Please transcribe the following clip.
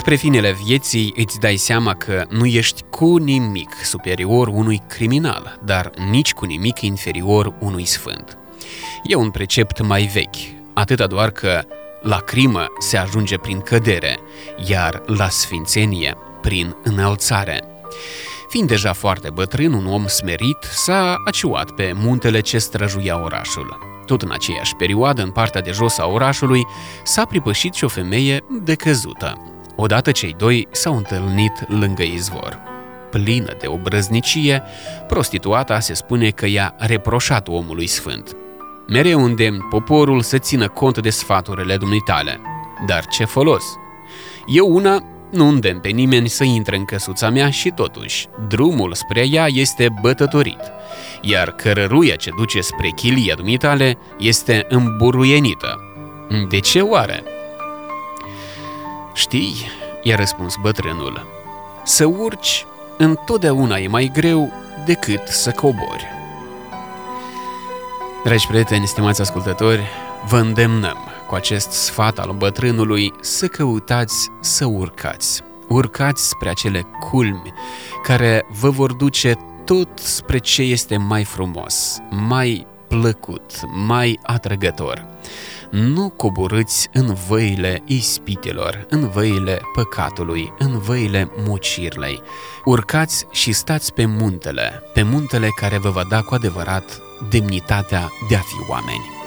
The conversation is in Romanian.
spre finele vieții îți dai seama că nu ești cu nimic superior unui criminal, dar nici cu nimic inferior unui sfânt. E un precept mai vechi, atâta doar că la crimă se ajunge prin cădere, iar la sfințenie prin înălțare. Fiind deja foarte bătrân, un om smerit s-a aciuat pe muntele ce străjuia orașul. Tot în aceeași perioadă, în partea de jos a orașului, s-a pripășit și o femeie decăzută. Odată cei doi s-au întâlnit lângă izvor. Plină de obrăznicie, prostituata se spune că i-a reproșat omului sfânt: mereu îndemn poporul să țină cont de sfaturile dumneitale. Dar ce folos? Eu una nu îndemn pe nimeni să intre în căsuța mea și totuși, drumul spre ea este bătătorit, iar cărăruia ce duce spre chilia dumitale este îmburuienită. De ce oare? Știi, i-a răspuns bătrânul, să urci întotdeauna e mai greu decât să cobori. Dragi prieteni, stimați ascultători, vă îndemnăm cu acest sfat al bătrânului să căutați să urcați. Urcați spre acele culmi care vă vor duce tot spre ce este mai frumos, mai plăcut, mai atrăgător. Nu coborâți în văile ispitelor, în văile păcatului, în văile mocirlei. Urcați și stați pe muntele care vă va da cu adevărat demnitatea de a fi oameni.